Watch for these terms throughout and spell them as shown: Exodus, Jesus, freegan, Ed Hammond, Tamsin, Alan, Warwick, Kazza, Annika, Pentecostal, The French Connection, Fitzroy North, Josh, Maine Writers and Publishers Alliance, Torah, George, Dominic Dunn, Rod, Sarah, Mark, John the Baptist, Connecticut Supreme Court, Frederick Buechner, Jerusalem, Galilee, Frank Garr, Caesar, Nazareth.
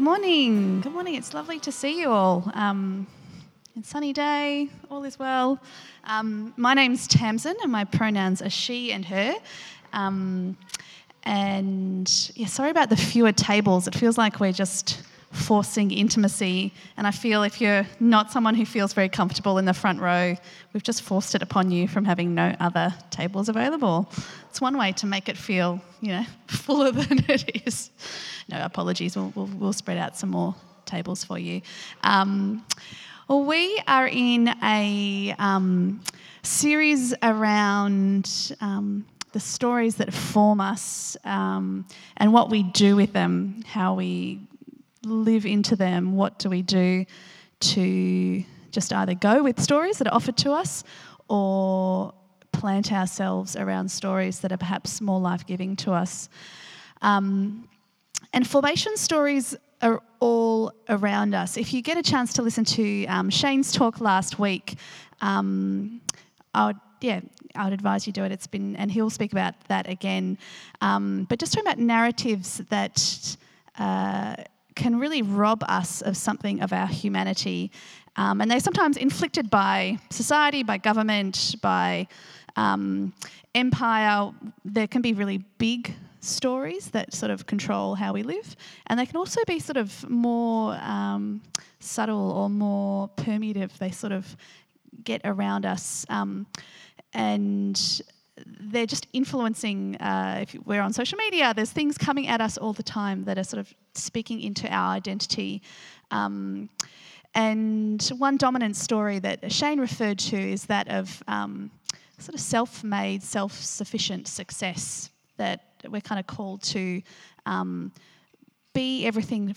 Good morning. Good morning. It's lovely to see you all. It's a sunny day. All is well. My name's Tamsin and my pronouns are she and her. Sorry about the fewer tables. It feels like we're just forcing intimacy, and I feel if you're not someone who feels very comfortable in the front row, we've just forced it upon you from having no other tables available. It's one way to make it feel, fuller than it is. No, apologies, we'll spread out some more tables for you. We are in a series around the stories that form us and what we do with them, how we live into them. What do we do to just either go with stories that are offered to us or plant ourselves around stories that are perhaps more life-giving to us? And formation stories are all around us. If you get a chance to listen to Shane's talk last week, I would advise you do it. And he'll speak about that again. But just talking about narratives that can really rob us of something of our humanity. And they're sometimes inflicted by society, by government, by empire. There can be really big stories that sort of control how we live. And they can also be sort of more subtle or more permeative. They sort of get around us and they're just influencing. If we're on social media, there's things coming at us all the time that are sort of speaking into our identity. And one dominant story that Shane referred to is that of sort of self-made, self-sufficient success, that we're kind of called to be everything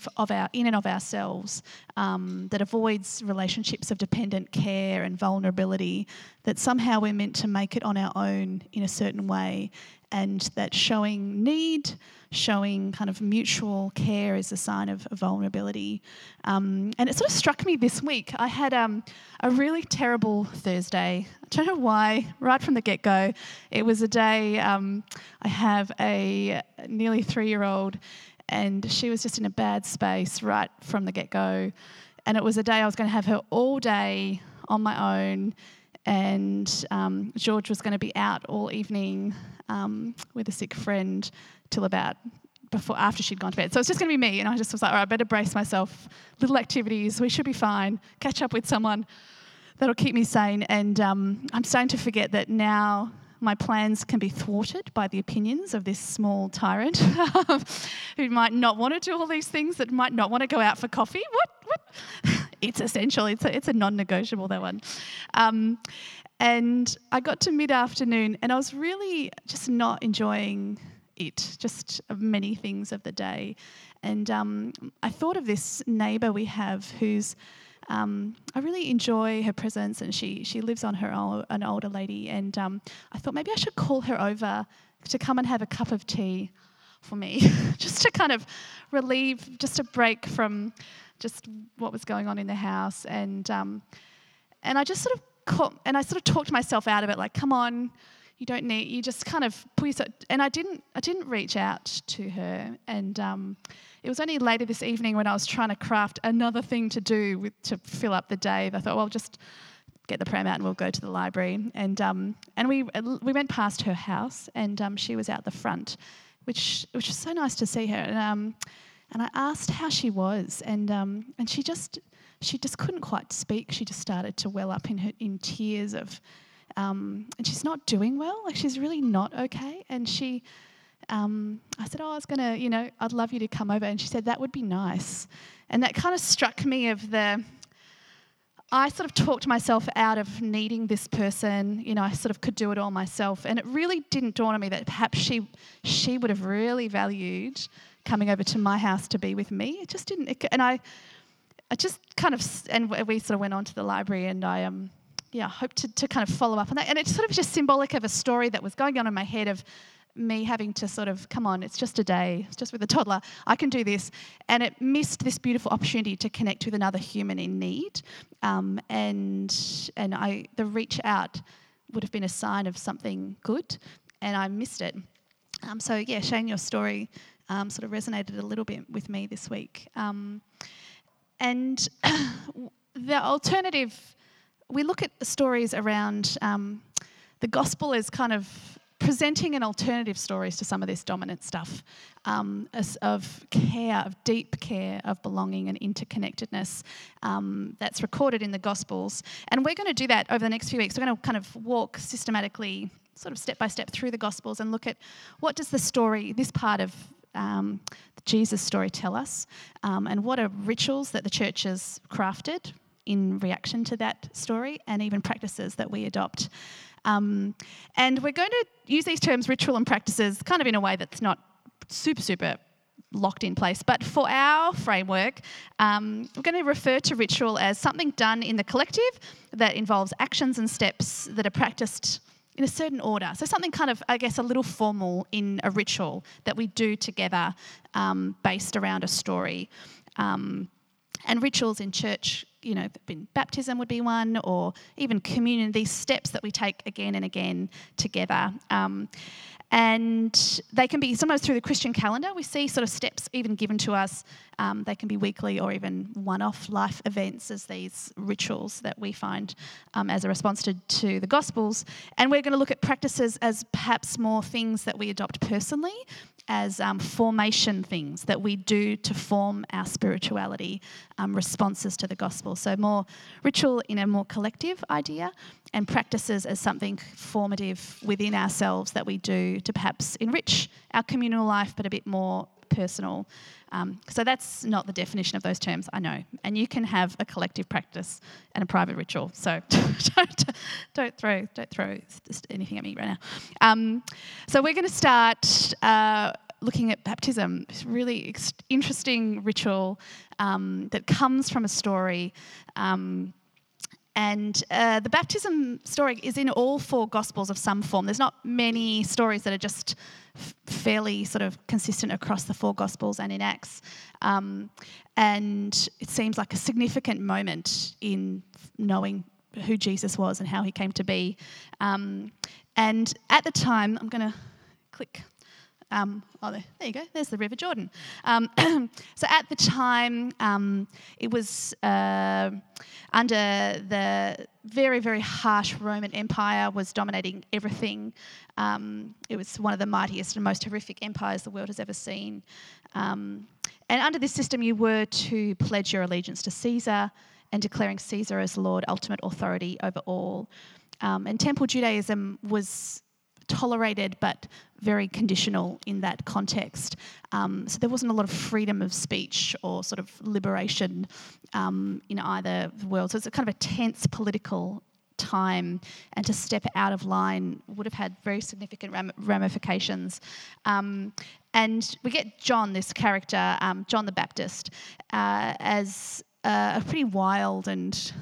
in and of ourselves, that avoids relationships of dependent care and vulnerability, that somehow we're meant to make it on our own in a certain way, and that showing need, showing kind of mutual care is a sign of vulnerability. And it sort of struck me this week. I had a really terrible Thursday. I don't know why, right from the get-go. It was a day I have a nearly 3-year-old, and she was just in a bad space right from the get-go. And it was a day I was going to have her all day on my own, and George was going to be out all evening with a sick friend till about after she'd gone to bed. So it's just going to be me, and I just was like, all right, I better brace myself. Little activities, we should be fine. Catch up with someone that'll keep me sane. And I'm starting to forget that now my plans can be thwarted by the opinions of this small tyrant who might not want to do all these things, that might not want to go out for coffee. What? It's essential. It's a non-negotiable, that one. And I got to mid-afternoon and I was really just not enjoying it, just many things of the day. And I thought of this neighbour we have who's I really enjoy her presence, and she lives on her own, an older lady, and I thought maybe I should call her over to come and have a cup of tea for me, just to kind of relieve, just a break from just what was going on in the house. And I sort of talked myself out of it, like, come on, you don't need, you just kind of pull yourself. And I didn't reach out to her, and it was only later this evening when I was trying to craft another thing to do to fill up the day. I thought, well, just get the pram out and we'll go to the library. And we went past her house, and she was out the front, which was so nice to see her. And I asked how she was, and she just couldn't quite speak. She just started to well up in tears of. And she's not doing well, like she's really not okay. And she, I said, I was going to, I'd love you to come over. And she said, that would be nice. And that kind of struck me I sort of talked myself out of needing this person. I sort of could do it all myself. And it really didn't dawn on me that perhaps she would have really valued coming over to my house to be with me. It just didn't. And we sort of went on to the library, and I hope to kind of follow up on that. And it's sort of just symbolic of a story that was going on in my head of me having to sort of, come on, it's just a day, it's just with a toddler, I can do this. And it missed this beautiful opportunity to connect with another human in need. The reach out would have been a sign of something good, and I missed it. So, Shane, your story sort of resonated a little bit with me this week. And the alternative, we look at stories around the gospel as kind of presenting an alternative stories to some of this dominant stuff of care, of deep care, of belonging and interconnectedness that's recorded in the Gospels. And we're going to do that over the next few weeks. We're going to kind of walk systematically, sort of step by step through the Gospels and look at what does the story, this part of the Jesus story tell us, and what are rituals that the church has crafted in reaction to that story, and even practices that we adopt. And we're going to use these terms, ritual and practices, kind of in a way that's not super locked in place. But for our framework, we're going to refer to ritual as something done in the collective that involves actions and steps that are practiced in a certain order. So something kind of, I guess, a little formal in a ritual that we do together based around a story. And rituals in church, you know, baptism would be one, or even communion, these steps that we take again and again together. And they can be sometimes through the Christian calendar. We see sort of steps even given to us. They can be weekly or even one-off life events as these rituals that we find as a response to the Gospels. And we're going to look at practices as perhaps more things that we adopt personally, as formation things that we do to form our spirituality, responses to the Gospel. So more ritual in a more collective idea, and practices as something formative within ourselves that we do to perhaps enrich our communal life, but a bit more personal. So that's not the definition of those terms, I know. And you can have a collective practice and a private ritual. So don't throw anything at me right now. So we're going to start looking at baptism. It's a really interesting ritual that comes from a story. And the baptism story is in all four Gospels of some form. There's not many stories that are just fairly sort of consistent across the four Gospels and in Acts. And it seems like a significant moment in knowing who Jesus was and how he came to be. And at the time, I'm going to click. There you go. There's the River Jordan. So at the time, it was under the very, very harsh Roman Empire, was dominating everything. It was one of the mightiest and most horrific empires the world has ever seen. And under this system, you were to pledge your allegiance to Caesar, and declaring Caesar as Lord, ultimate authority over all. And temple Judaism was tolerated but very conditional in that context. So there wasn't a lot of freedom of speech or sort of liberation in either world. So it's a kind of a tense political time, and to step out of line would have had very significant ramifications. And we get John, this character, John the Baptist, as a pretty wild and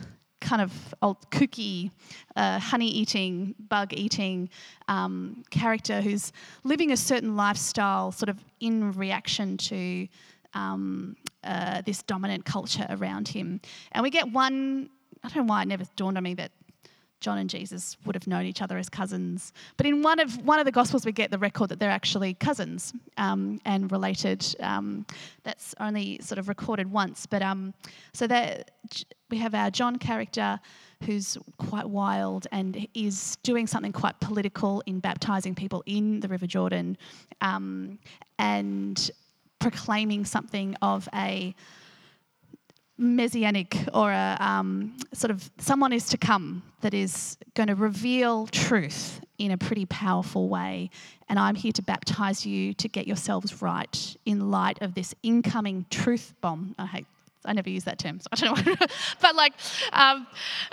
kind of old kooky, honey-eating, bug-eating character who's living a certain lifestyle sort of in reaction to this dominant culture around him. And we get one, I don't know why it never dawned on me that John and Jesus would have known each other as cousins. But in one of the Gospels, we get the record that they're actually cousins and related. That's only sort of recorded once. But so that we have our John character, who's quite wild and is doing something quite political in baptising people in the River Jordan and proclaiming something of a messianic or a sort of someone is to come that is going to reveal truth in a pretty powerful way. And I'm here to baptise you to get yourselves right in light of this incoming truth bomb. I never use that term, so I don't know. But like,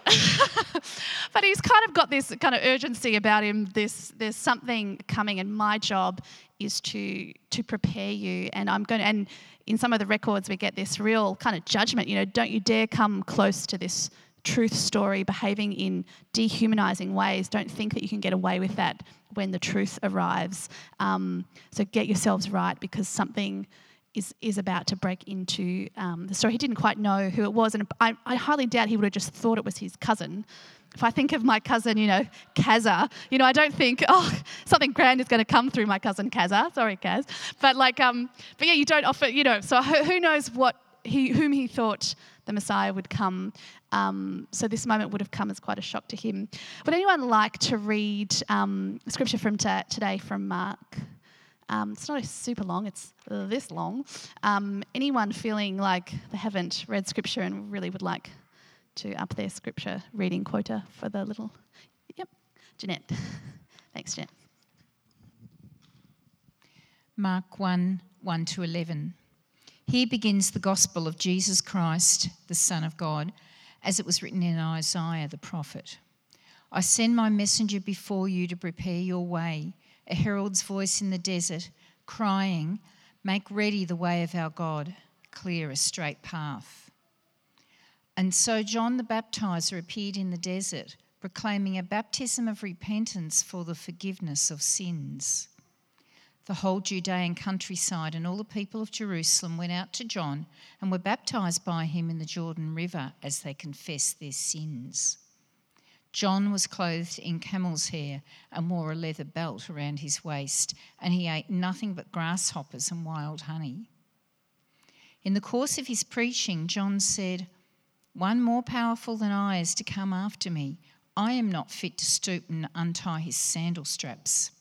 but he's kind of got this kind of urgency about him. There's something coming, and my job is to prepare you. And I'm going. And in some of the records, we get this real kind of judgment. You know, don't you dare come close to this truth story, behaving in dehumanizing ways. Don't think that you can get away with that when the truth arrives. So get yourselves right, because something is about to break into the story. He didn't quite know who it was, and I highly doubt he would have just thought it was his cousin If I think of my cousin, Kazza, I don't think, something grand is going to come through my cousin Kazza. Sorry, Kaz. But but yeah, you don't often, so who knows whom he thought the Messiah would come. So this moment would have come as quite a shock to him. Would anyone like to read scripture from today from Mark? It's not super long, it's this long. Anyone feeling like they haven't read scripture and really would like to up their scripture reading quota for the little... Yep, Jeanette. Thanks, Jeanette. Mark 1, 1 to 11. Here begins the gospel of Jesus Christ, the Son of God, as it was written in Isaiah the prophet. I send my messenger before you to prepare your way, a herald's voice in the desert, crying, make ready the way of our God, clear a straight path. And so John the Baptizer appeared in the desert, proclaiming a baptism of repentance for the forgiveness of sins. The whole Judean countryside and all the people of Jerusalem went out to John and were baptized by him in the Jordan River as they confessed their sins. John was clothed in camel's hair and wore a leather belt around his waist, and he ate nothing but grasshoppers and wild honey. In the course of his preaching, John said, one more powerful than I is to come after me. I am not fit to stoop and untie his sandal straps.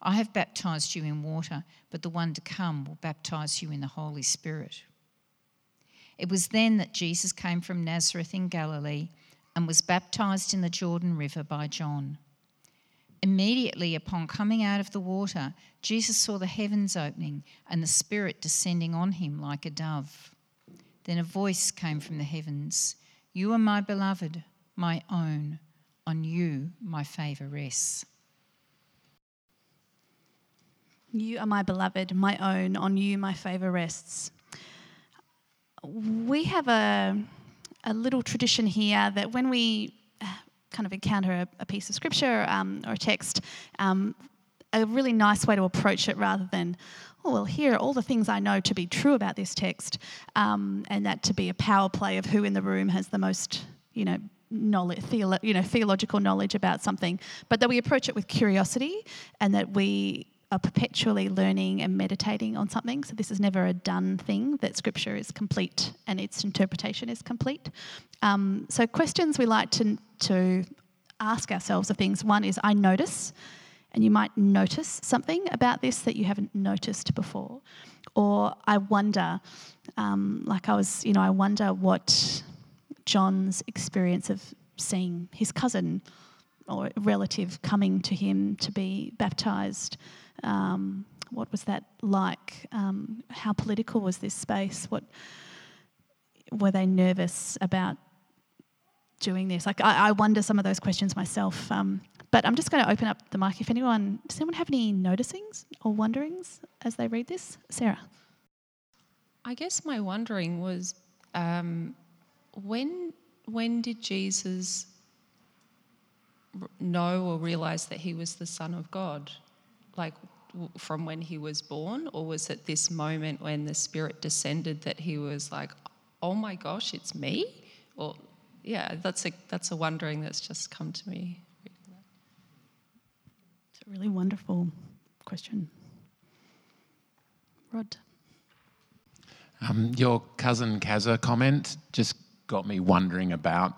I have baptized you in water, but the one to come will baptize you in the Holy Spirit. It was then that Jesus came from Nazareth in Galilee and was baptized in the Jordan River by John. Immediately upon coming out of the water, Jesus saw the heavens opening and the Spirit descending on him like a dove. Then a voice came from the heavens, you are my beloved, my own, on you my favor rests. You are my beloved, my own, on you my favour rests. We have a little tradition here that when we kind of encounter a piece of scripture or a text, a really nice way to approach it rather than, here are all the things I know to be true about this text, and that to be a power play of who in the room has the most, knowledge, theological knowledge about something, but that we approach it with curiosity and that we are perpetually learning and meditating on something. So this is never a done thing, that scripture is complete and its interpretation is complete. So questions we like to ask ourselves are things. One is I notice, and you might notice something about this that you haven't noticed before. Or I wonder, I wonder what John's experience of seeing his cousin or relative coming to him to be baptised. What was that like? How political was this space? What were they nervous about doing this? I wonder some of those questions myself. But I'm just going to open up the mic. Does anyone have any noticings or wonderings as they read this? Sarah. I guess my wondering was when did Jesus know or realise that he was the Son of God? Like from when he was born, or was it this moment when the Spirit descended that he was like, oh my gosh, it's me? Or yeah, that's a wondering that's just come to me. It's a really wonderful question. Rod. Your cousin Kazza comment just got me wondering about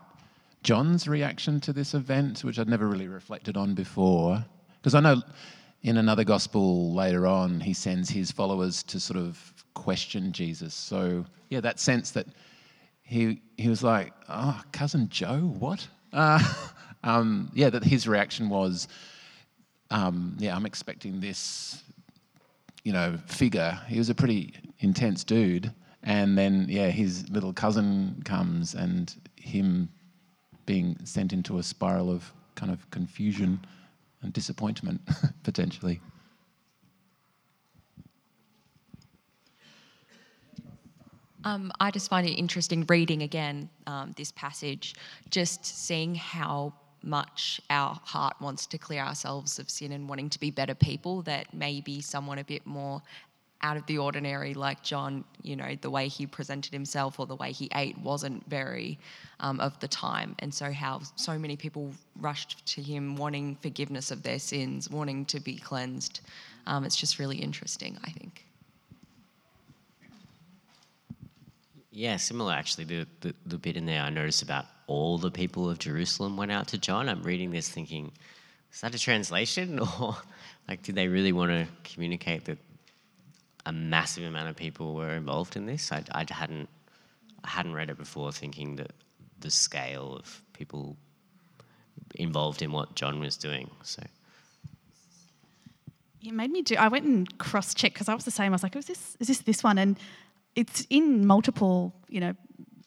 John's reaction to this event, which I'd never really reflected on before. Because I know in another gospel later on, he sends his followers to sort of question Jesus. So, yeah, that sense that he was like, oh, cousin Joe, what? That his reaction was, I'm expecting this, figure. He was a pretty intense dude. And then, his little cousin comes and him being sent into a spiral of kind of confusion and disappointment, potentially. I just find it interesting reading again this passage, just seeing how much our heart wants to clear ourselves of sin and wanting to be better people, that maybe someone a bit more out of the ordinary, like John, you know, the way he presented himself or the way he ate wasn't very of the time. And so how so many people rushed to him wanting forgiveness of their sins, wanting to be cleansed. It's just really interesting, I think. Yeah, similar actually, the bit in there I noticed about all the people of Jerusalem went out to John. I'm reading this thinking, is that a translation? Or like, did they really want to communicate that a massive amount of people were involved in this? I hadn't read it before, thinking that the scale of people involved in what John was doing. So it made me do. I went and cross-checked because I was the same. I was like, "Is this one?" And it's in multiple, you know,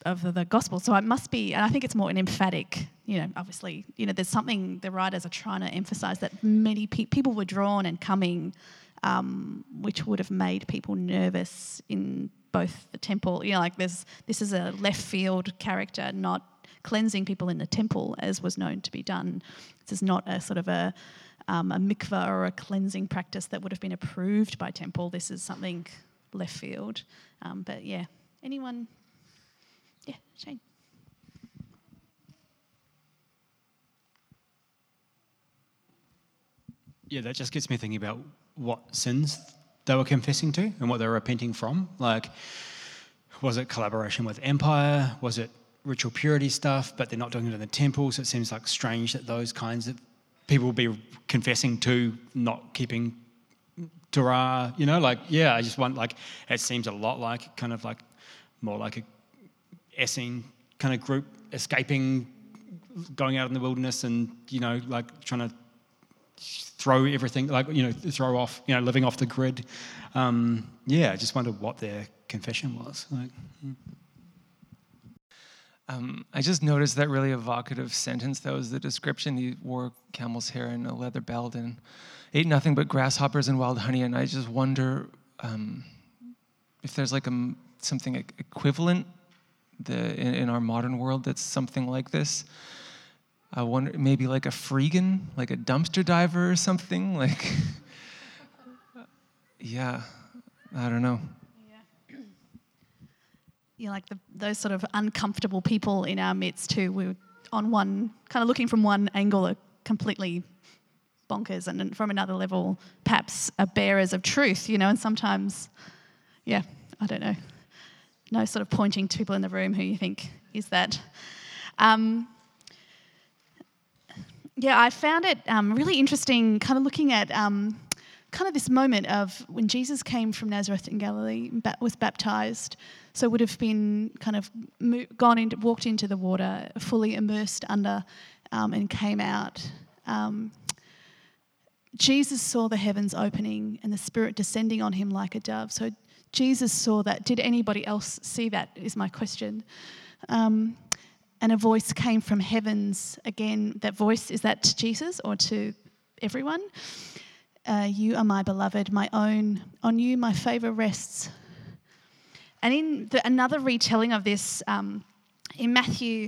of the gospel. So it must be, and I think it's more an emphatic. You know, obviously, you know, there's something the writers are trying to emphasise that many people were drawn and coming. Which would have made people nervous in both the temple. You know, like this is a left field character, not cleansing people in the temple as was known to be done. This is not a sort of a mikvah or a cleansing practice that would have been approved by temple. This is something left field. But yeah, anyone? Yeah, Shane. Yeah, that just gets me thinking about what sins they were confessing to and what they were repenting from. Like, was it collaboration with empire? Was it ritual purity stuff, but they're not doing it in the temple? So it seems like strange that those kinds of people will be confessing to not keeping Torah, you know? Like, yeah, I just want, like, it seems a lot like kind of like more like a Essene kind of group escaping, going out in the wilderness and, you know, like trying to throw everything, like, you know, throw off, you know, living off the grid. Yeah, I just wondered what their confession was. Like, I just noticed that really evocative sentence that was the description. He wore camel's hair and a leather belt and ate nothing but grasshoppers and wild honey. And I just wonder if there's like something equivalent in our modern world that's something like this. I wonder, maybe like a freegan, like a dumpster diver or something. Like, yeah, I don't know. Yeah, yeah, like those sort of uncomfortable people in our midst who we were on one, kind of looking from one angle are completely bonkers, and then from another level perhaps are bearers of truth, you know, and sometimes, yeah, I don't know. No sort of pointing to people in the room who you think is that. Yeah, I found it really interesting kind of looking at kind of this moment of when Jesus came from Nazareth in Galilee, was baptised, so would have been kind of walked into the water, fully immersed under and came out. Jesus saw the heavens opening and the Spirit descending on him like a dove. So Jesus saw that. Did anybody else see that is my question. And a voice came from heavens. Again, that voice, is that to Jesus or to everyone? You are my beloved, my own. On you my favour rests. And in another retelling of this, in Matthew,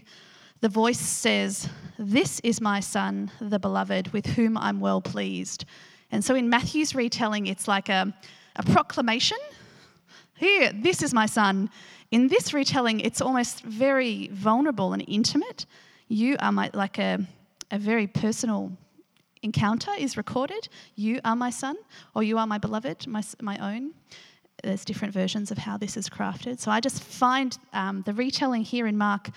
the voice says, "This is my son, the beloved, with whom I'm well pleased." And so in Matthew's retelling, it's like a proclamation. Here, this is my son. In this retelling, it's almost very vulnerable and intimate. You are my, like a very personal encounter is recorded. You are my son, or you are my beloved, my own. There's different versions of how this is crafted. So I just find the retelling here in Mark,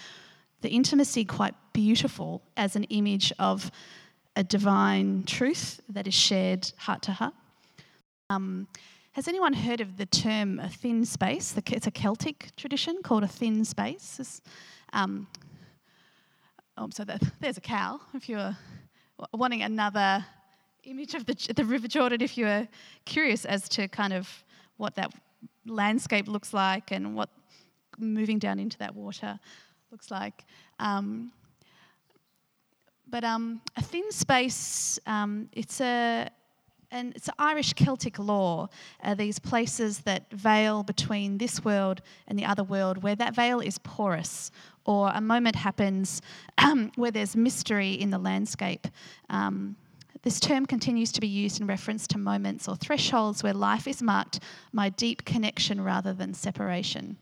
the intimacy quite beautiful as an image of a divine truth that is shared heart to heart. Has anyone heard of the term a thin space? It's a Celtic tradition called a thin space. So there's a cow. If you're wanting another image of the River Jordan, if you're curious as to kind of what that landscape looks like and what moving down into that water looks like. But a thin space, and it's Irish Celtic lore, these places that veil between this world and the other world, where that veil is porous or a moment happens where there's mystery in the landscape. This term continues to be used in reference to moments or thresholds where life is marked by deep connection rather than separation.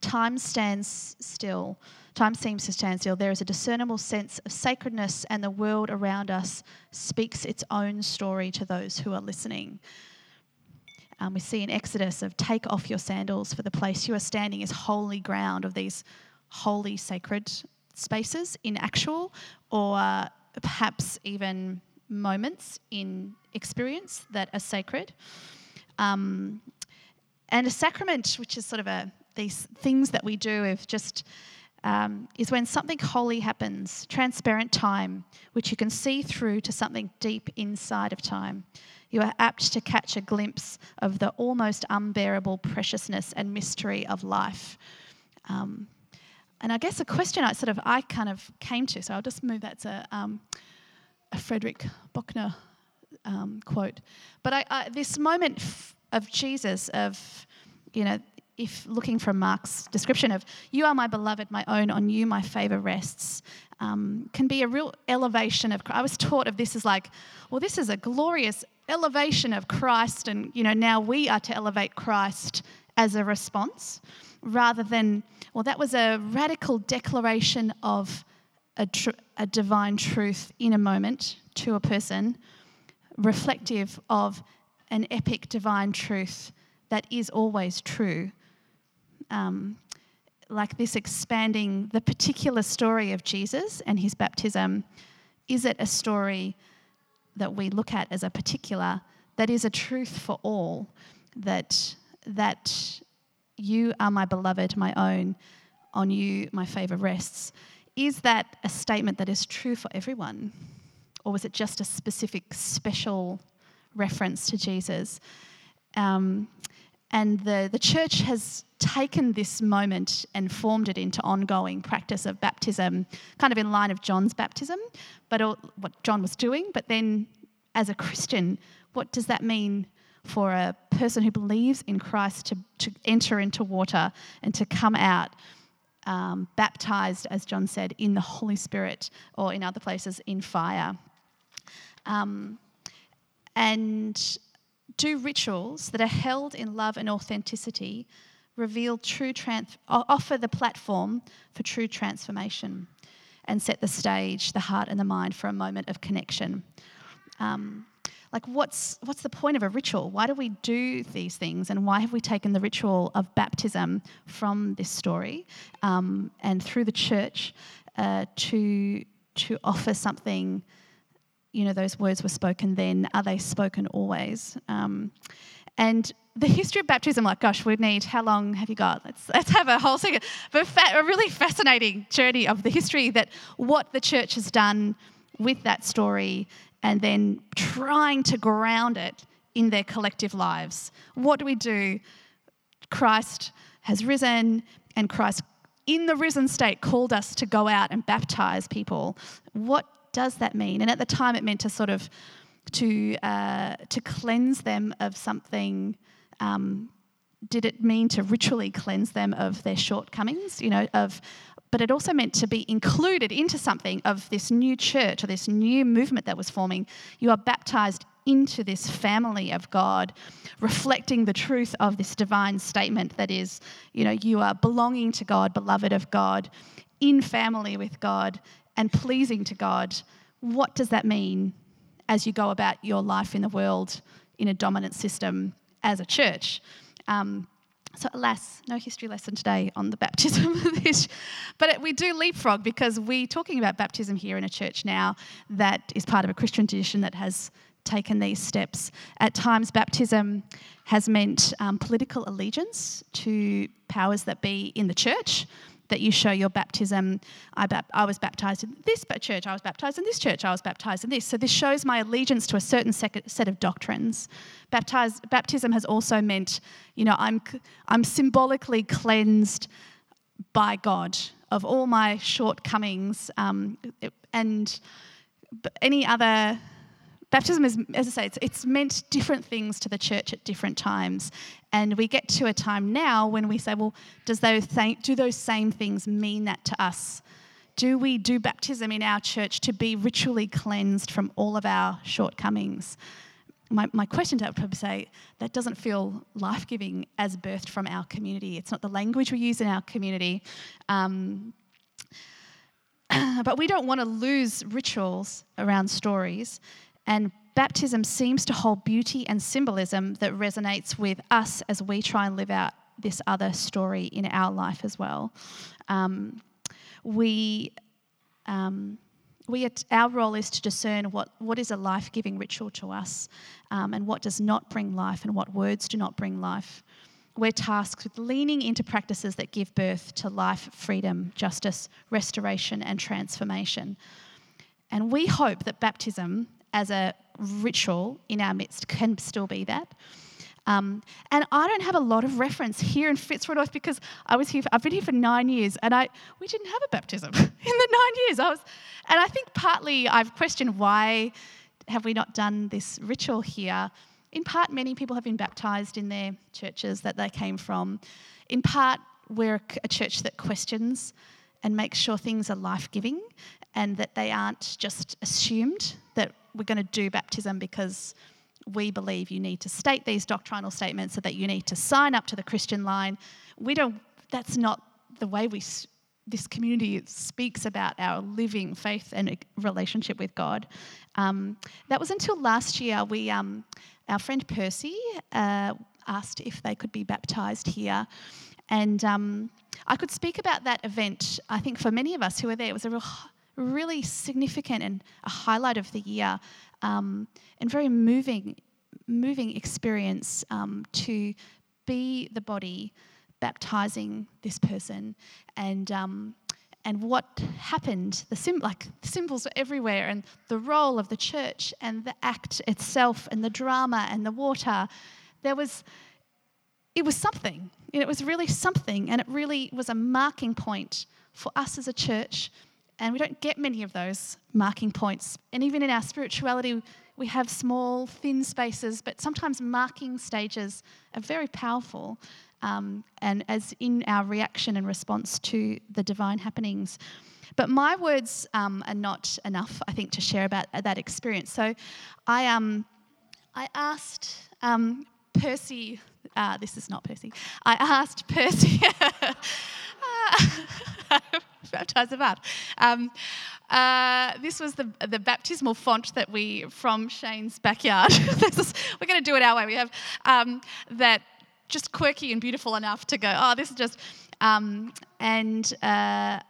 Time stands still. Time seems to stand still. There is a discernible sense of sacredness, and the world around us speaks its own story to those who are listening. We see in Exodus of take off your sandals, for the place you are standing is holy ground, of these holy sacred spaces in actual or perhaps even moments in experience that are sacred. And a sacrament, which is sort of these things that we do of just is when something holy happens, transparent time, which you can see through to something deep inside of time. You are apt to catch a glimpse of the almost unbearable preciousness and mystery of life. And I guess a question I kind of came to, so I'll just move that to a Frederick Buechner quote. But this moment of Jesus, of, you know, if looking from Mark's description of you are my beloved, my own, on you my favour rests, can be a real elevation of Christ. I was taught of this as like, well, this is a glorious elevation of Christ, and, you know, now we are to elevate Christ as a response, rather than, well, that was a radical declaration of a divine truth in a moment to a person, reflective of an epic divine truth that is always true. Like this expanding the particular story of Jesus and his baptism, is it a story that we look at as a particular, that is a truth for all, that you are my beloved, my own, on you my favour rests. Is that a statement that is true for everyone? Or was it just a specific, special reference to Jesus? And the church has taken this moment and formed it into ongoing practice of baptism, kind of in line of John's baptism, but what John was doing. But then as a Christian, what does that mean for a person who believes in Christ to enter into water and to come out baptised, as John said, in the Holy Spirit, or in other places, in fire? And do rituals that are held in love and authenticity reveal offer the platform for true transformation and set the stage, the heart and the mind for a moment of connection? Like what's the point of a ritual? Why do we do these things, and why have we taken the ritual of baptism from this story and through the church to offer something? You know, those words were spoken then. Are they spoken always? And the history of baptism, like, gosh, we'd need, how long have you got? Let's have a whole second. But a really fascinating journey of the history, that what the church has done with that story and then trying to ground it in their collective lives. What do we do? Christ has risen, and Christ in the risen state called us to go out and baptise people. What does that mean? And at the time, it meant to sort of to cleanse them of something. Did it mean to ritually cleanse them of their shortcomings? You know, but it also meant to be included into something of this new church or this new movement that was forming. You are baptized into this family of God, reflecting the truth of this divine statement that is, you know, you are belonging to God, beloved of God, in family with God, and pleasing to God. What does that mean as you go about your life in the world in a dominant system as a church? So alas, no history lesson today on the baptism. But we do leapfrog, because we're talking about baptism here in a church now that is part of a Christian tradition that has taken these steps. At times, baptism has meant political allegiance to powers that be in the church, that you show your baptism. I was baptised in this church, I was baptised in this church, I was baptised in this. So this shows my allegiance to a certain set of doctrines. Baptism has also meant, you know, I'm symbolically cleansed by God of all my shortcomings and any other. Baptism is, as I say, it's meant different things to the church at different times. And we get to a time now when we say, well, do those same things mean that to us do we do baptism in our church to be ritually cleansed from all of our shortcomings? My question to that would probably say, that doesn't feel life-giving as birthed from our community. It's not the language we use in our community. But we don't want to lose rituals around stories, and baptism seems to hold beauty and symbolism that resonates with us as we try and live out this other story in our life as well. Our role is to discern what is a life-giving ritual to us, and what does not bring life and what words do not bring life. We're tasked with leaning into practices that give birth to life, freedom, justice, restoration and transformation. And we hope that baptism as a ritual in our midst can still be that. And I don't have a lot of reference here in Fitzroy North because I've been here for 9 years, and we didn't have a baptism in the 9 years. And I think partly I've questioned, why have we not done this ritual here? In part, many people have been baptised in their churches that they came from. In part, we're a church that questions and makes sure things are life-giving and that they aren't just assumed that we're going to do baptism because we believe you need to state these doctrinal statements so that you need to sign up to the Christian line. That's not the way this community speaks about our living faith and relationship with God. That was until last year. Our friend Percy asked if they could be baptised here. And I could speak about that event. I think for many of us who were there, it was a really significant and a highlight of the year, and very moving experience to be the body baptising this person, and what happened. The symbols were everywhere, and the role of the church and the act itself and the drama and the water. It was something. It was really something, and it really was a marking point for us as a church. And we don't get many of those marking points. And even in our spirituality, we have small, thin spaces, but sometimes marking stages are very powerful, and as in our reaction and response to the divine happenings. But my words are not enough, I think, to share about that experience. So I asked Percy... this is not Percy. I asked Percy... baptise them up. This was the baptismal font that from Shane's backyard. We're going to do it our way. We have that just quirky and beautiful enough to go, oh, this is just...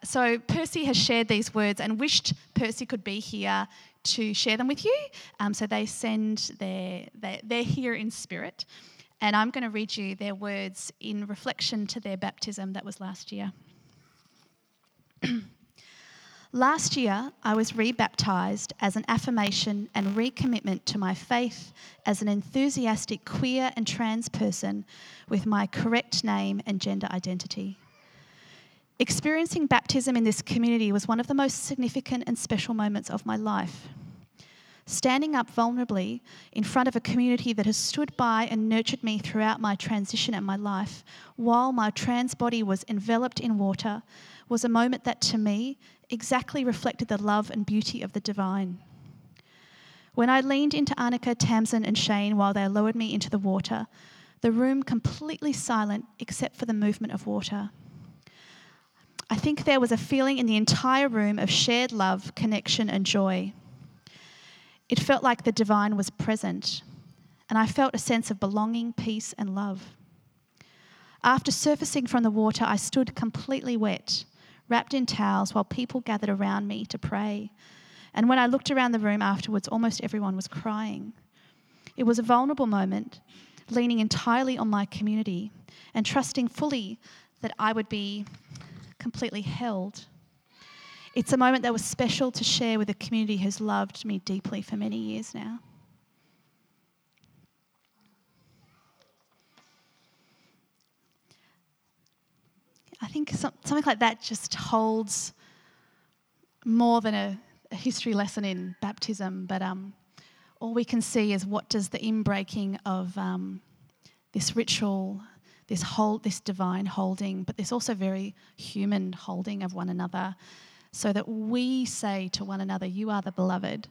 so Percy has shared these words and wished Percy could be here to share them with you. So they send they're here in spirit. And I'm going to read you their words in reflection to their baptism that was last year. Last year, I was rebaptised as an affirmation and recommitment to my faith as an enthusiastic queer and trans person with my correct name and gender identity. Experiencing baptism in this community was one of the most significant and special moments of my life. Standing up vulnerably in front of a community that has stood by and nurtured me throughout my transition and my life, while my trans body was enveloped in water, was a moment that, to me, exactly reflected the love and beauty of the divine. When I leaned into Annika, Tamsin and Shane while they lowered me into the water, the room completely silent except for the movement of water. I think there was a feeling in the entire room of shared love, connection and joy. It felt like the divine was present, and I felt a sense of belonging, peace and love. After surfacing from the water, I stood completely wet, wrapped in towels, while people gathered around me to pray. And when I looked around the room afterwards, almost everyone was crying. It was a vulnerable moment, leaning entirely on my community and trusting fully that I would be completely held. It's a moment that was special to share with a community who's loved me deeply for many years now. I think something like that just holds more than a history lesson in baptism, but all we can see is, what does the inbreaking of this ritual, this divine holding, but this also very human holding of one another, so that we say to one another, you are the beloved.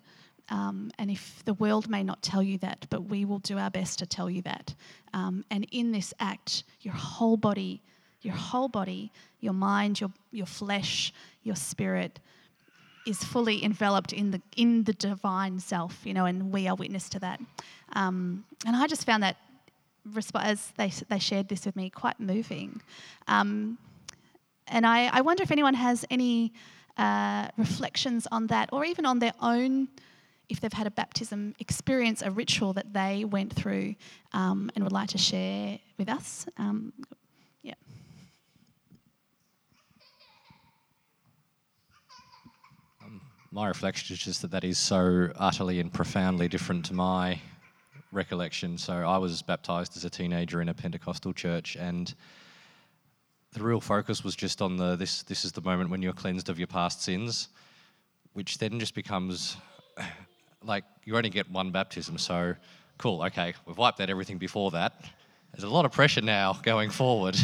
And if the world may not tell you that, but we will do our best to tell you that. And in this act, your whole body, your mind, your flesh, your spirit is fully enveloped in the divine self, you know, and we are witness to that. And I just found that, as they shared this with me, quite moving. And I wonder if anyone has any reflections on that, or even on their own, if they've had a baptism experience, a ritual that they went through and would like to share with us. Yeah. My reflection is just that is so utterly and profoundly different to my recollection. So I was baptised as a teenager in a Pentecostal church, and the real focus was just on this is the moment when you're cleansed of your past sins, which then just becomes like you only get one baptism. So cool, okay, we've wiped out everything before that. There's a lot of pressure now going forward.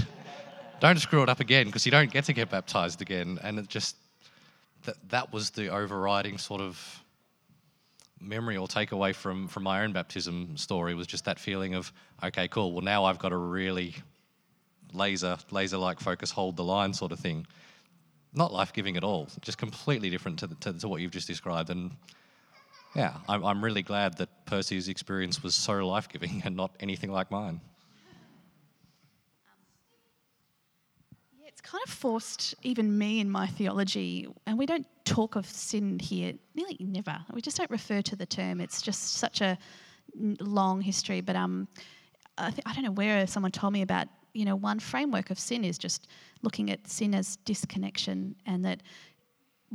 Don't screw it up again, because you don't get to get baptised again. And it just, that was the overriding sort of memory or takeaway from my own baptism story, was just that feeling of, okay, cool, well now I've got to really laser-like focus, hold the line sort of thing. Not life-giving at all, just completely different to what you've just described. And yeah, I'm really glad that Percy's experience was so life-giving and not anything like mine. Yeah, it's kind of forced even me in my theology, and we don't talk of sin here, nearly never. We just don't refer to the term. It's just such a long history. But I don't know where someone told me about, you know, one framework of sin is just looking at sin as disconnection, and that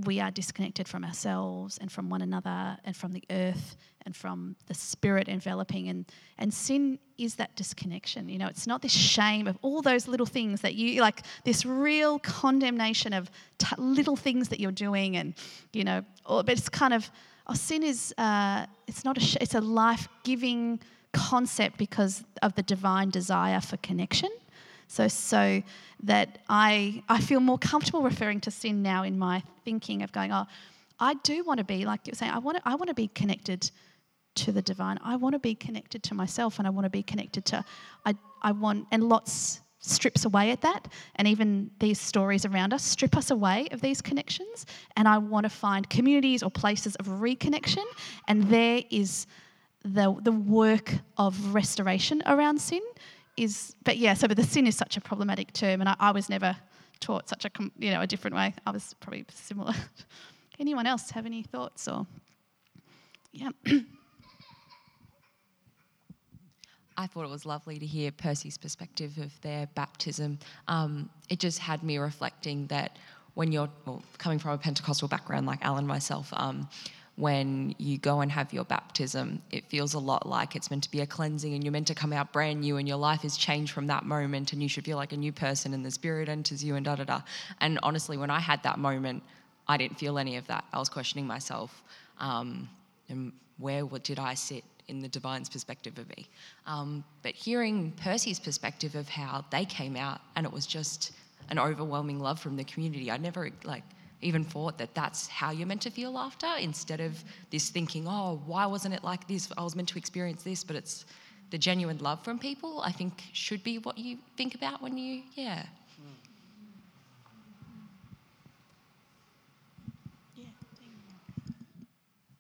we are disconnected from ourselves and from one another and from the earth and from the spirit enveloping. And sin is that disconnection. You know, it's not this shame of all those little things that you, like this real condemnation of little things that you're doing, and, you know, but it's kind of, sin is, it's not a, it's a life-giving concept because of the divine desire for connection. So that I feel more comfortable referring to sin now in my thinking of going, oh, I do want to be, like you're saying, I want to be connected to the divine. I want to be connected to myself, and I want to be connected to, I want, and lots strips away at that, and even these stories around us strip us away of these connections, and I want to find communities or places of reconnection, and there is the work of restoration around sin. But the sin is such a problematic term, and I was never taught such a different way. I was probably similar. Anyone else have any thoughts? Or yeah. I thought it was lovely to hear Percy's perspective of their baptism. It just had me reflecting that when you're coming from a Pentecostal background like Alan and myself, when you go and have your baptism, it feels a lot like it's meant to be a cleansing, and you're meant to come out brand new, and your life is changed from that moment, and you should feel like a new person, and the Spirit enters you, and da-da-da. And honestly, when I had that moment, I didn't feel any of that. I was questioning myself, and what did I sit in the divine's perspective of me? But hearing Percy's perspective of how they came out, and it was just an overwhelming love from the community. I never, even thought that that's how you're meant to feel after, instead of this thinking, oh, why wasn't it like this? I was meant to experience this. But it's the genuine love from people, I think, should be what you think about when you, yeah.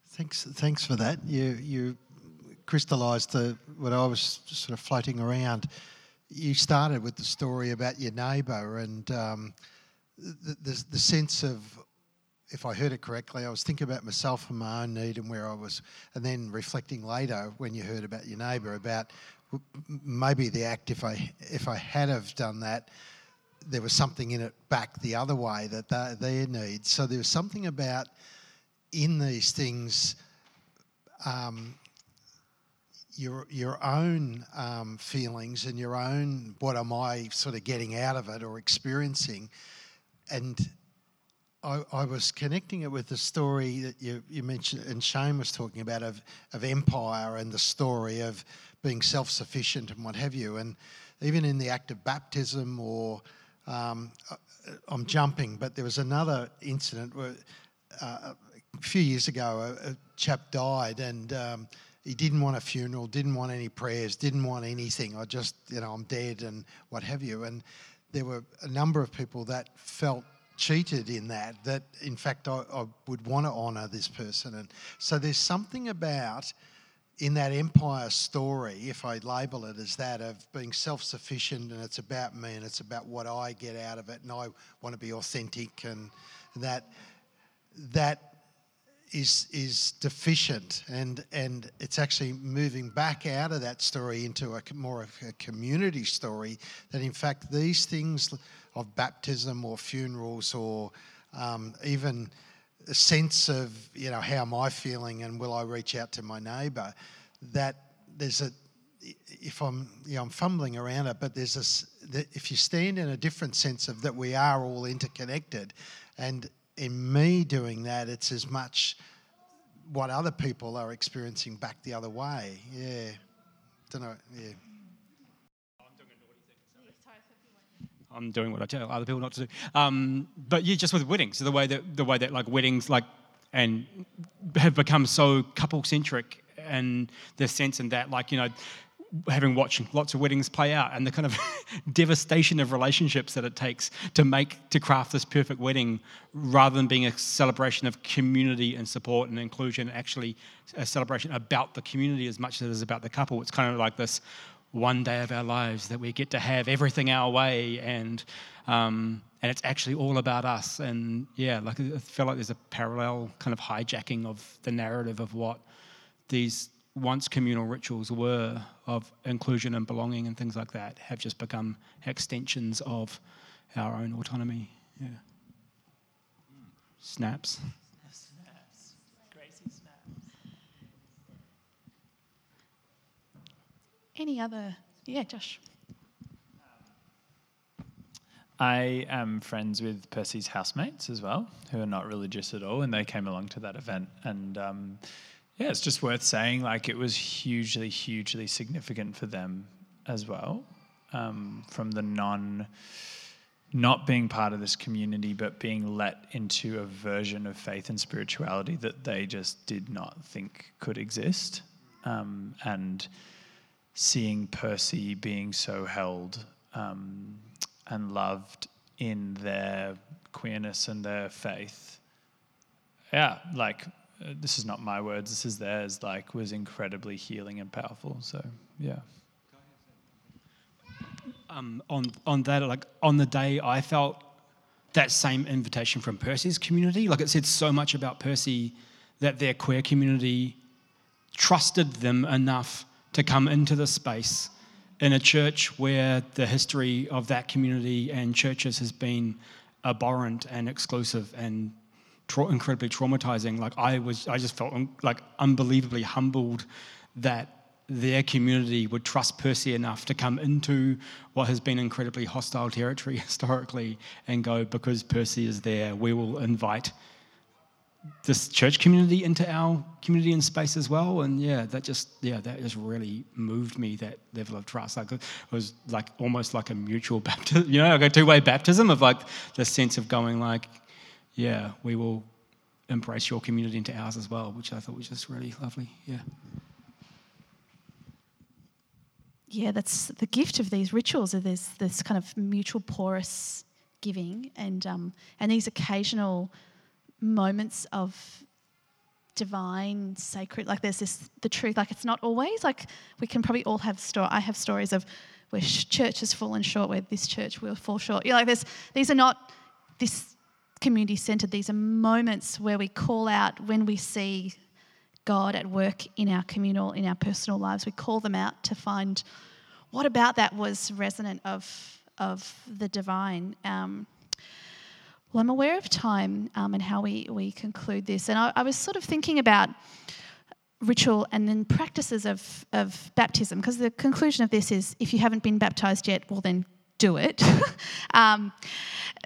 Thanks for that. You crystallised what I was sort of floating around. You started with the story about your neighbour, and the sense of, if I heard it correctly, I was thinking about myself and my own need and where I was, and then reflecting later when you heard about your neighbour, about maybe the act, if I had have done that, there was something in it back the other way that their needs. So there was something about in these things, your own feelings and your own, what am I sort of getting out of it or experiencing. And I was connecting it with the story that you mentioned, and Shane was talking about, of empire, and the story of being self-sufficient and what have you. And even in the act of baptism, or I'm jumping, but there was another incident where a few years ago a chap died, and he didn't want a funeral, didn't want any prayers, didn't want anything. I just, I'm dead and what have you. And there were a number of people that felt cheated in that in fact, I would want to honour this person. And so there's something about, in that empire story, if I label it as that, of being self-sufficient, and it's about me and it's about what I get out of it, and I want to be authentic, and that is deficient, and it's actually moving back out of that story into more of a community story, that in fact these things of baptism or funerals or even a sense of, how am I feeling and will I reach out to my neighbour, that there's I'm fumbling around it, but if you stand in a different sense of that we are all interconnected, and in me doing that, it's as much what other people are experiencing back the other way. Yeah. Don't know. Yeah. I'm doing what I tell other people not to do. But just with weddings, the way that like weddings and have become so couple centric, and the sense in that having watched lots of weddings play out, and the kind of devastation of relationships that it takes to craft this perfect wedding, rather than being a celebration of community and support and inclusion, actually a celebration about the community as much as it is about the couple. It's kind of like this one day of our lives that we get to have everything our way, and it's actually all about us. And I feel like there's a parallel kind of hijacking of the narrative of what these once communal rituals were, of inclusion and belonging and things like that, have just become extensions of our own autonomy. Yeah. Snaps. Any other? Yeah, Josh. I am friends with Percy's housemates as well, who are not religious at all, and they came along to that event. And it's just worth saying, it was hugely, hugely significant for them as well, from the not being part of this community, but being let into a version of faith and spirituality that they just did not think could exist, and seeing Percy being so held and loved in their queerness and their faith. Yeah, this is not my words, this is theirs, was incredibly healing and powerful. So, yeah. On that, on the day, I felt that same invitation from Percy's community. It said so much about Percy that their queer community trusted them enough to come into this space in a church where the history of that community and churches has been abhorrent and exclusive and incredibly traumatizing. I just felt unbelievably humbled that their community would trust Percy enough to come into what has been incredibly hostile territory historically and go, because Percy is there, we will invite this church community into our community and space as well. And that just really moved me, that level of trust. It was almost like a mutual baptism, a two-way baptism of the sense of going we will embrace your community into ours as well, which I thought was just really lovely. Yeah. Yeah, that's the gift of these rituals, of this kind of mutual porous giving and these occasional moments of divine, sacred, there's this, the truth, it's not always, we can probably all have I have stories of where church has fallen short, where this church will fall short. These are not this community-centred, these are moments where we call out when we see God at work in our communal, in our personal lives, we call them out to find what about that was resonant of the divine. Well, I'm aware of time and how we conclude this. And I was sort of thinking about ritual and then practices of baptism, because the conclusion of this is, if you haven't been baptised yet, well then do it.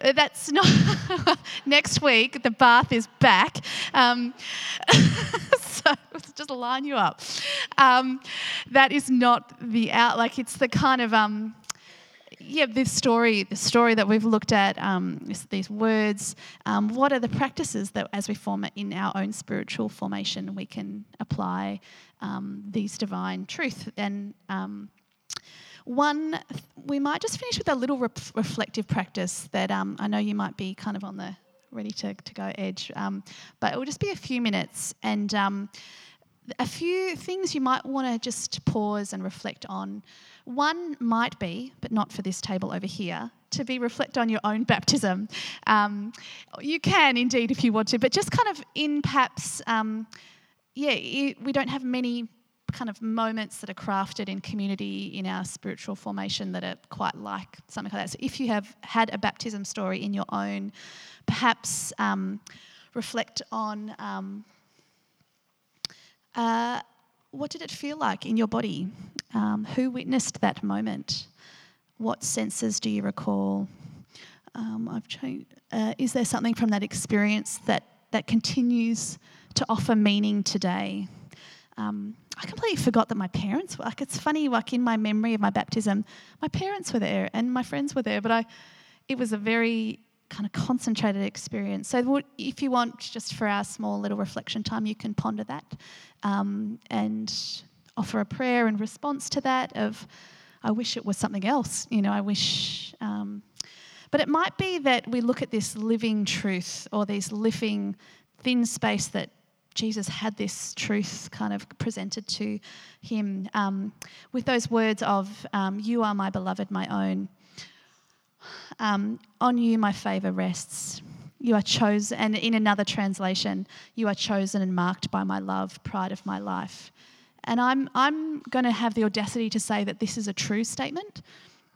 That's not... Next week, the bath is back. So just line you up. That is not the out... it's the kind of... yeah, this story that we've looked at, these words, what are the practices that as we form it in our own spiritual formation, we can apply these divine truth? And one, we might just finish with a little reflective practice that I know you might be kind of on the ready to go edge, but it will just be a few minutes, and a few things you might want to just pause and reflect on. One might be, but not for this table over here, to be reflect on your own baptism. You can indeed if you want to, but just kind of in perhaps, we don't have many kind of moments that are crafted in community in our spiritual formation that are quite like something like that. So if you have had a baptism story in your own, perhaps reflect on... what did it feel like in your body? Who witnessed that moment? What senses do you recall? I've changed. Is there something from that experience that continues to offer meaning today? I completely forgot that my parents were. It's funny, in my memory of my baptism, my parents were there and my friends were there, but it was a very kind of concentrated experience. So if you want, just for our small little reflection time, you can ponder that and offer a prayer in response to that of, I wish it was something else, I wish. But it might be that we look at this living truth or this living thin space that Jesus had this truth kind of presented to him with those words of, you are my beloved, my own. On you my favour rests. You are chosen, and in another translation, you are chosen and marked by my love, pride of my life. And I'm going to have the audacity to say that this is a true statement.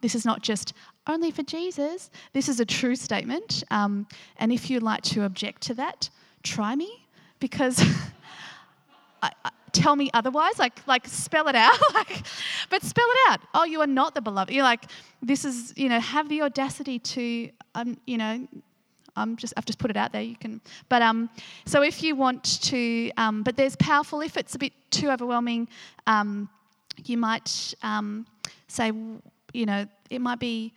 This is not just only for Jesus. This is a true statement. And if you'd like to object to that, try me, because tell me otherwise, like spell it out, but spell it out. Oh, you are not the beloved. You're like, this is, have the audacity to, I've just put it out there. You can, but, so if you want to, but there's powerful, if it's a bit too overwhelming, you might, say, it might be,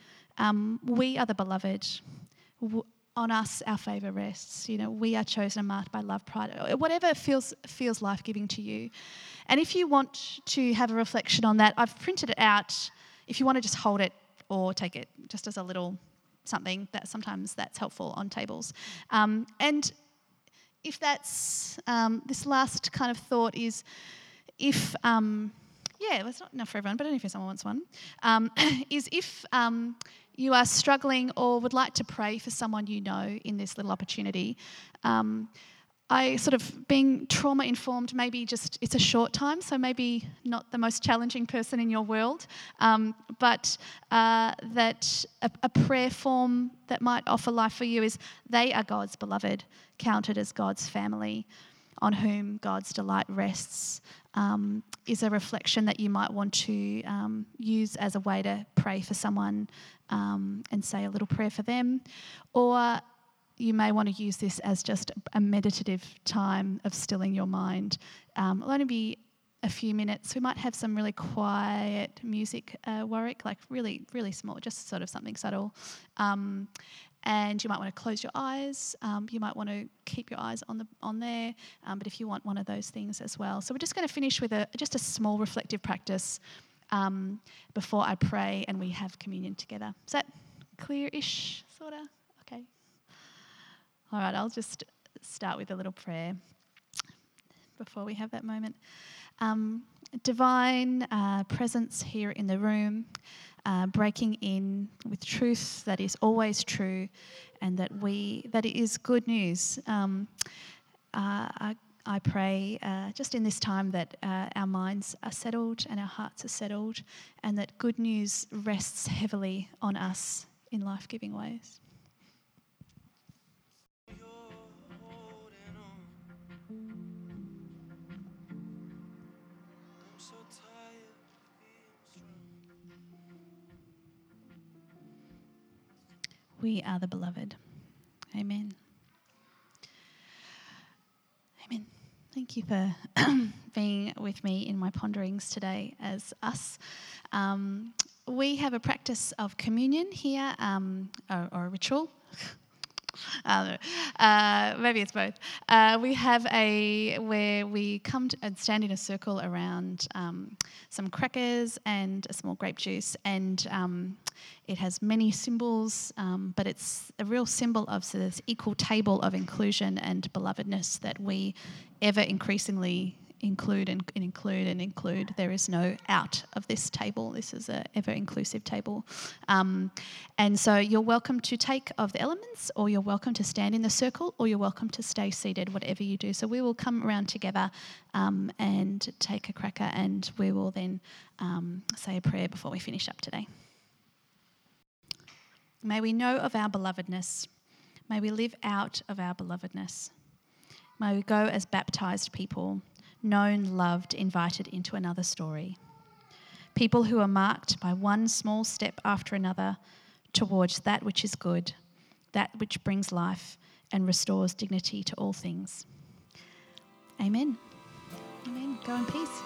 we are the beloved. On us, our favour rests. We are chosen and marked by love, pride, whatever feels life-giving to you. And if you want to have a reflection on that, I've printed it out. If you want to just hold it or take it just as a little something, that sometimes that's helpful on tables. And if that's this last kind of thought is, that's not enough for everyone, but only if someone wants one, is if... you are struggling or would like to pray for someone in this little opportunity. I sort of, being trauma-informed, maybe just it's a short time, so maybe not the most challenging person in your world, but that a prayer form that might offer life for you is, they are God's beloved, counted as God's family, on whom God's delight rests, is a reflection that you might want to use as a way to pray for someone and say a little prayer for them. Or you may want to use this as just a meditative time of stilling your mind. It'll only be a few minutes. We might have some really quiet music, Warwick, really, really small, just sort of something subtle. And you might want to close your eyes. You might want to keep your eyes on there. But if you want one of those things as well. So we're just going to finish with just a small reflective practice before I pray and we have communion together. Is that clear-ish, sort of? Okay. All right, I'll just start with a little prayer before we have that moment. Divine presence here in the room, breaking in with truth that is always true, and that it is good news. I pray just in this time that our minds are settled and our hearts are settled, and that good news rests heavily on us in life-giving ways. We are the beloved. Amen. Thank you for being with me in my ponderings today as us. We have a practice of communion here, or a ritual. Maybe it's both. We have where we come and stand in a circle around some crackers and a small grape juice, and it has many symbols, but it's a real symbol of this equal table of inclusion and belovedness that we ever increasingly include. There is no out of this table. This is an ever-inclusive table. And so you're welcome to take of the elements, or you're welcome to stand in the circle, or you're welcome to stay seated, whatever you do. So we will come around together and take a cracker, and we will then say a prayer before we finish up today. May we know of our belovedness. May we live out of our belovedness. May we go as baptised people, known, loved, invited into another story. People who are marked by one small step after another towards that which is good, that which brings life and restores dignity to all things. Amen. Amen. Go in peace.